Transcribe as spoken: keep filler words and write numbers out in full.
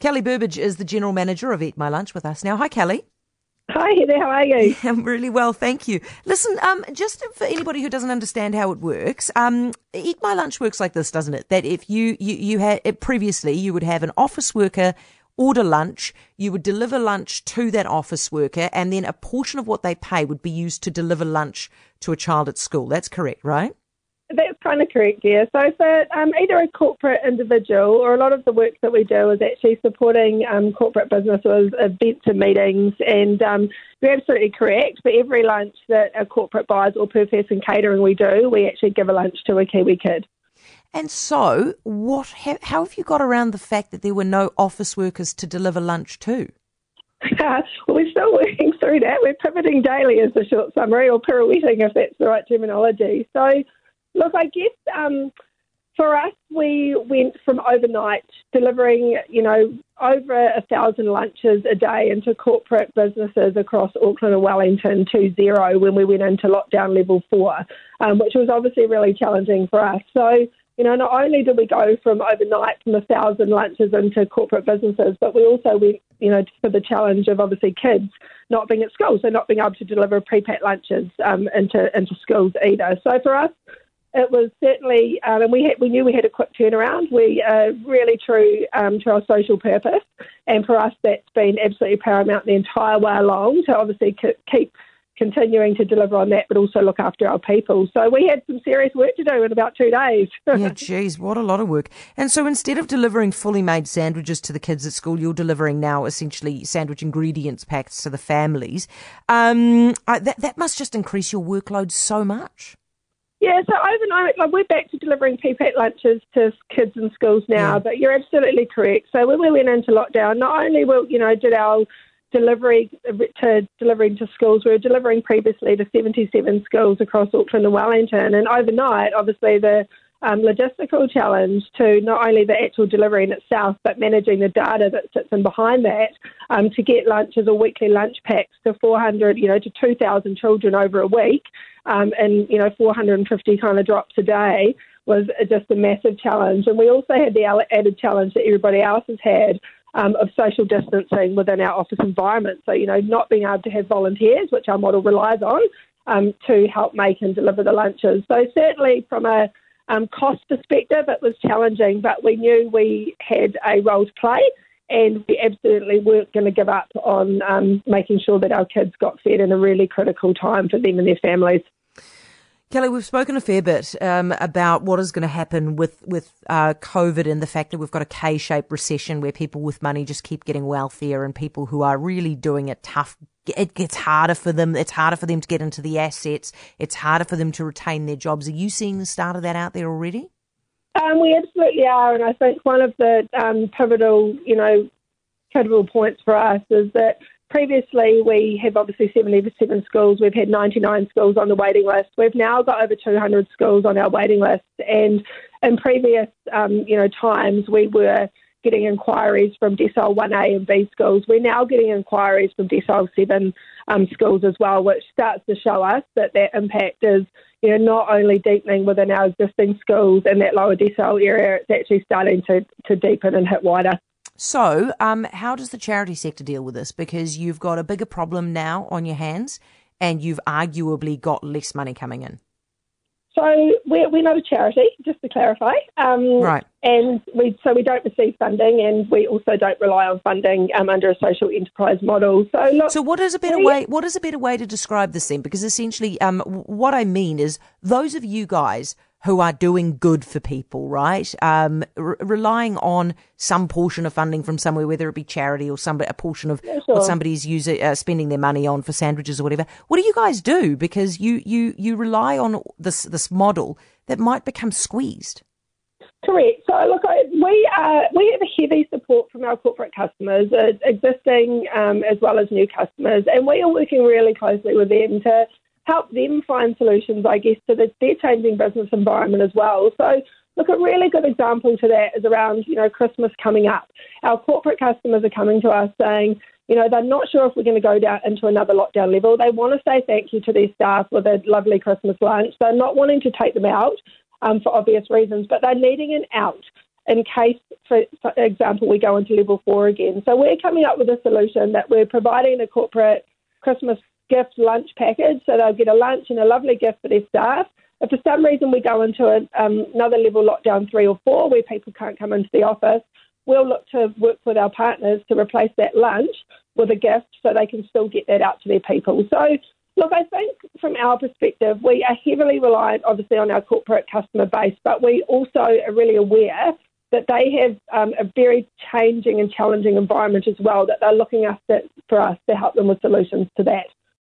Kelly Burbidge is the General Manager of Eat My Lunch with us now. Hi, Kelly. Hi, Heather. How are you? I'm really well, thank you. Listen, um, just for anybody who doesn't understand how it works, um, Eat My Lunch works like this, doesn't it? That if you, you, you had previously, you would have an office worker order lunch, you would deliver lunch to that office worker, and then a portion of what they pay would be used to deliver lunch to a child at school. That's correct, right? That's kind of correct, yeah. So for um, either a corporate individual or a lot of the work that we do is actually supporting um, corporate businesses, events and meetings, and um, you're absolutely correct. For every lunch that a corporate buys or per person catering we do, we actually give a lunch to a Kiwi kid. And so what? Ha- how have you got around the fact that there were no office workers to deliver lunch to? Uh, well, we're still working through that. We're pivoting daily is the short summary, or pirouetting if that's the right terminology. So look, I guess um, for us, we went from overnight delivering, you know, over a thousand lunches a day into corporate businesses across Auckland and Wellington to zero when we went into lockdown level four, um, which was obviously really challenging for us. So, you know, not only did we go from overnight from a thousand lunches into corporate businesses, but we also went, you know, for the challenge of obviously kids not being at school, so not being able to deliver pre-packed lunches um, into into schools either. So for us, it was certainly, um, and we had, we knew we had a quick turnaround. We are really true um, to our social purpose, and for us that's been absolutely paramount the entire way along to obviously c- keep continuing to deliver on that, but also look after our people. So we had some serious work to do in about two days. Yeah, geez, what a lot of work. And so instead of delivering fully made sandwiches to the kids at school, you're delivering now essentially sandwich ingredients packs to the families. Um, I, that, that must just increase your workload so much. Yeah, so overnight, like, we're back to delivering pre-packed lunches to kids in schools now, yeah. But you're absolutely correct. So when we went into lockdown, not only were, you know, did our delivery to delivering to schools, we were delivering previously to seventy-seven schools across Auckland and Wellington, and overnight, obviously, the um, logistical challenge to not only the actual delivery in itself, but managing the data that sits in behind that um, to get lunches or weekly lunch packs to four hundred, you know, to two thousand children over a week. Um, and, you know, four hundred fifty kind of drops a day was just a massive challenge. And we also had the added challenge that everybody else has had um, of social distancing within our office environment. So, you know, not being able to have volunteers, which our model relies on, um, to help make and deliver the lunches. So certainly from a um, cost perspective, it was challenging, but we knew we had a role to play, and we absolutely weren't going to give up on um, making sure that our kids got fed in a really critical time for them and their families. Kelly, we've spoken a fair bit um, about what is going to happen with, with uh, COVID and the fact that we've got a K-shaped recession where people with money just keep getting wealthier, and people who are really doing it tough, it gets harder for them. It's harder for them to get into the assets. It's harder for them to retain their jobs. Are you seeing the start of that out there already? Um, we absolutely are, and I think one of the um, pivotal, you know, pivotal points for us is that previously we have obviously seventy-seven schools, we've had ninety-nine schools on the waiting list. We've now got over two hundred schools on our waiting list, and in previous, um, you know, times we were getting inquiries from decile one A and B schools. We're now getting inquiries from decile seven um, schools as well, which starts to show us that that impact is, you know, not only deepening within our existing schools in that lower decile area, it's actually starting to, to deepen and hit wider. So um, how does the charity sector deal with this? Because you've got a bigger problem now on your hands, and you've arguably got less money coming in. So we're, we're not a charity, just to clarify. Um, right. And we so we don't receive funding, and we also don't rely on funding um, under a social enterprise model. So look, so what is a better we, way? What is a better way to describe this then? Because essentially, um, what I mean is those of you guys who are doing good for people, right? Um, re- relying on some portion of funding from somewhere, whether it be charity or somebody, a portion of yeah, sure. what somebody's using, uh, spending their money on for sandwiches or whatever. What do you guys do? Because you, you, you rely on this, this model that might become squeezed. Correct. So look, I, we are, we have a heavy support from our corporate customers, uh, existing um, as well as new customers, and we are working really closely with them to help them find solutions, I guess, to the, their changing business environment as well. So, look, a really good example to that is around, you know, Christmas coming up. Our corporate customers are coming to us saying, you know, they're not sure if we're going to go down into another lockdown level. They want to say thank you to their staff with a lovely Christmas lunch. They're not wanting to take them out um, for obvious reasons, but they're needing an out in case, for, for example, we go into level four again. So we're coming up with a solution that we're providing the corporate Christmas gift lunch package, so they'll get a lunch and a lovely gift for their staff. If for some reason we go into a, um, another level lockdown three or four where people can't come into the office, we'll look to work with our partners to replace that lunch with a gift so they can still get that out to their people. So, look, I think from our perspective, we are heavily reliant, obviously, on our corporate customer base, but we also are really aware that they have um, a very changing and challenging environment as well, that they're looking after, for us to help them with solutions to that.